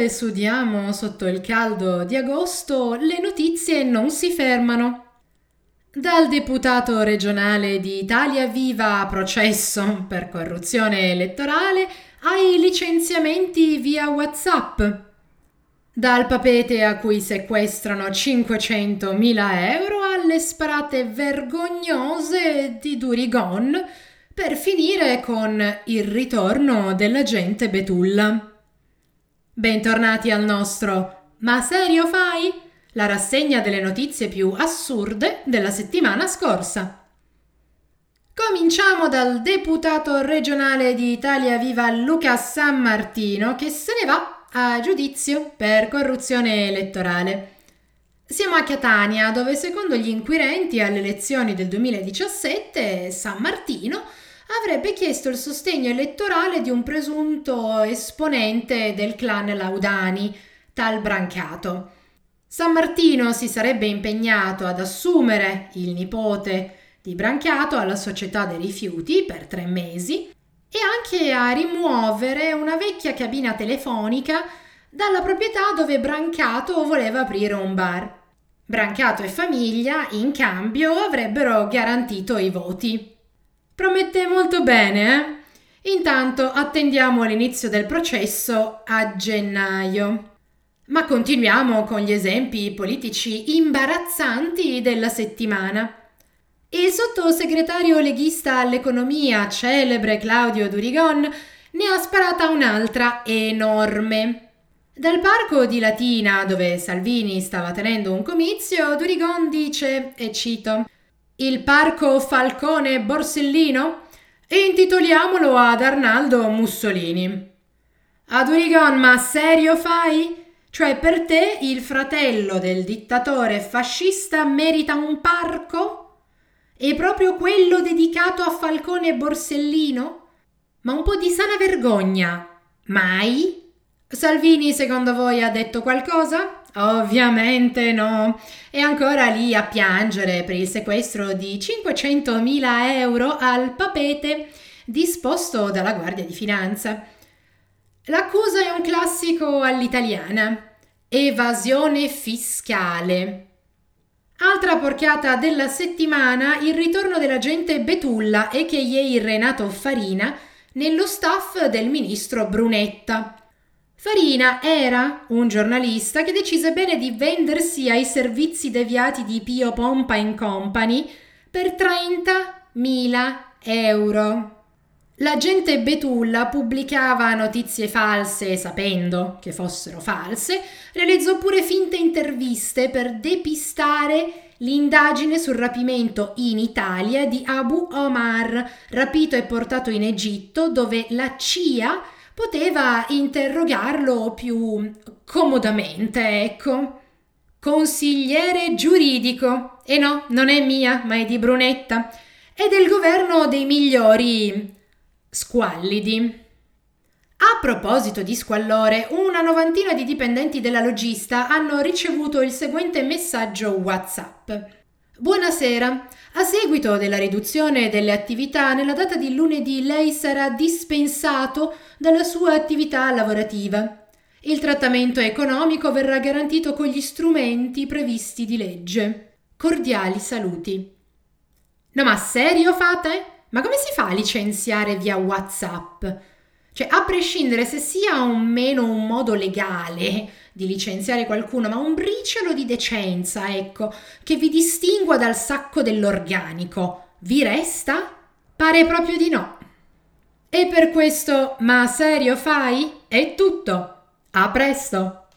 mentre sudiamo sotto il caldo di agosto, le notizie non si fermano. Dal deputato regionale di Italia Viva a processo per corruzione elettorale ai licenziamenti via WhatsApp. Dal papete a cui sequestrano 500.000 euro alle sparate vergognose di Durigon, per finire con il ritorno della gente betulla. Bentornati al nostro "Ma serio fai?", la rassegna delle notizie più assurde della settimana scorsa. Cominciamo dal deputato regionale di Italia Viva Luca San Martino, che se ne va a giudizio per corruzione elettorale. Siamo a Catania, dove secondo gli inquirenti alle elezioni del 2017 San Martino avrebbe chiesto il sostegno elettorale di un presunto esponente del clan Laudani, tal Brancato. San Martino si sarebbe impegnato ad assumere il nipote di Brancato alla società dei rifiuti per 3 mesi e anche a rimuovere una vecchia cabina telefonica dalla proprietà dove Brancato voleva aprire un bar. Brancato e famiglia, in cambio, avrebbero garantito i voti. Promette molto bene, eh? Intanto attendiamo l'inizio del processo a gennaio. Ma continuiamo con gli esempi politici imbarazzanti della settimana. Il sottosegretario leghista all'economia, celebre Claudio Durigon, ne ha sparata un'altra enorme. Dal parco di Latina, dove Salvini stava tenendo un comizio, Durigon dice, e cito, «Il parco Falcone Borsellino? Intitoliamolo ad Arnaldo Mussolini». A Durigon, ma serio fai? Cioè, per te il fratello del dittatore fascista merita un parco? E proprio quello dedicato a Falcone Borsellino? Ma un po' di sana vergogna, mai? Salvini, secondo voi, ha detto qualcosa? Ovviamente no. È ancora lì a piangere per il sequestro di 500.000 euro al papete disposto dalla Guardia di Finanza. L'accusa è un classico all'italiana, evasione fiscale. Altra porcata della settimana, il ritorno dell'agente betulla a.k.a. Renato Farina nello staff del ministro Brunetta. Farina era un giornalista che decise bene di vendersi ai servizi deviati di Pio Pompa & Company per 30.000 euro. La gente betulla pubblicava notizie false sapendo che fossero false, realizzò pure finte interviste per depistare l'indagine sul rapimento in Italia di Abu Omar, rapito e portato in Egitto, dove la CIA poteva interrogarlo più comodamente, ecco. Consigliere giuridico. E no, non è mia, ma è di Brunetta. È del governo dei migliori squallidi. A proposito di squallore, una novantina di dipendenti della logista hanno ricevuto il seguente messaggio WhatsApp. Buonasera, a seguito della riduzione delle attività nella data di lunedì lei sarà dispensato dalla sua attività lavorativa. Il trattamento economico verrà garantito con gli strumenti previsti di legge. Cordiali saluti. No, ma serio fate? Ma come si fa a licenziare via WhatsApp? Cioè, a prescindere se sia o meno un modo legale di licenziare qualcuno, ma un briciolo di decenza, ecco, che vi distingua dal sacco dell'organico, vi resta? Pare proprio di no. E per questo, ma serio fai? È tutto. A presto!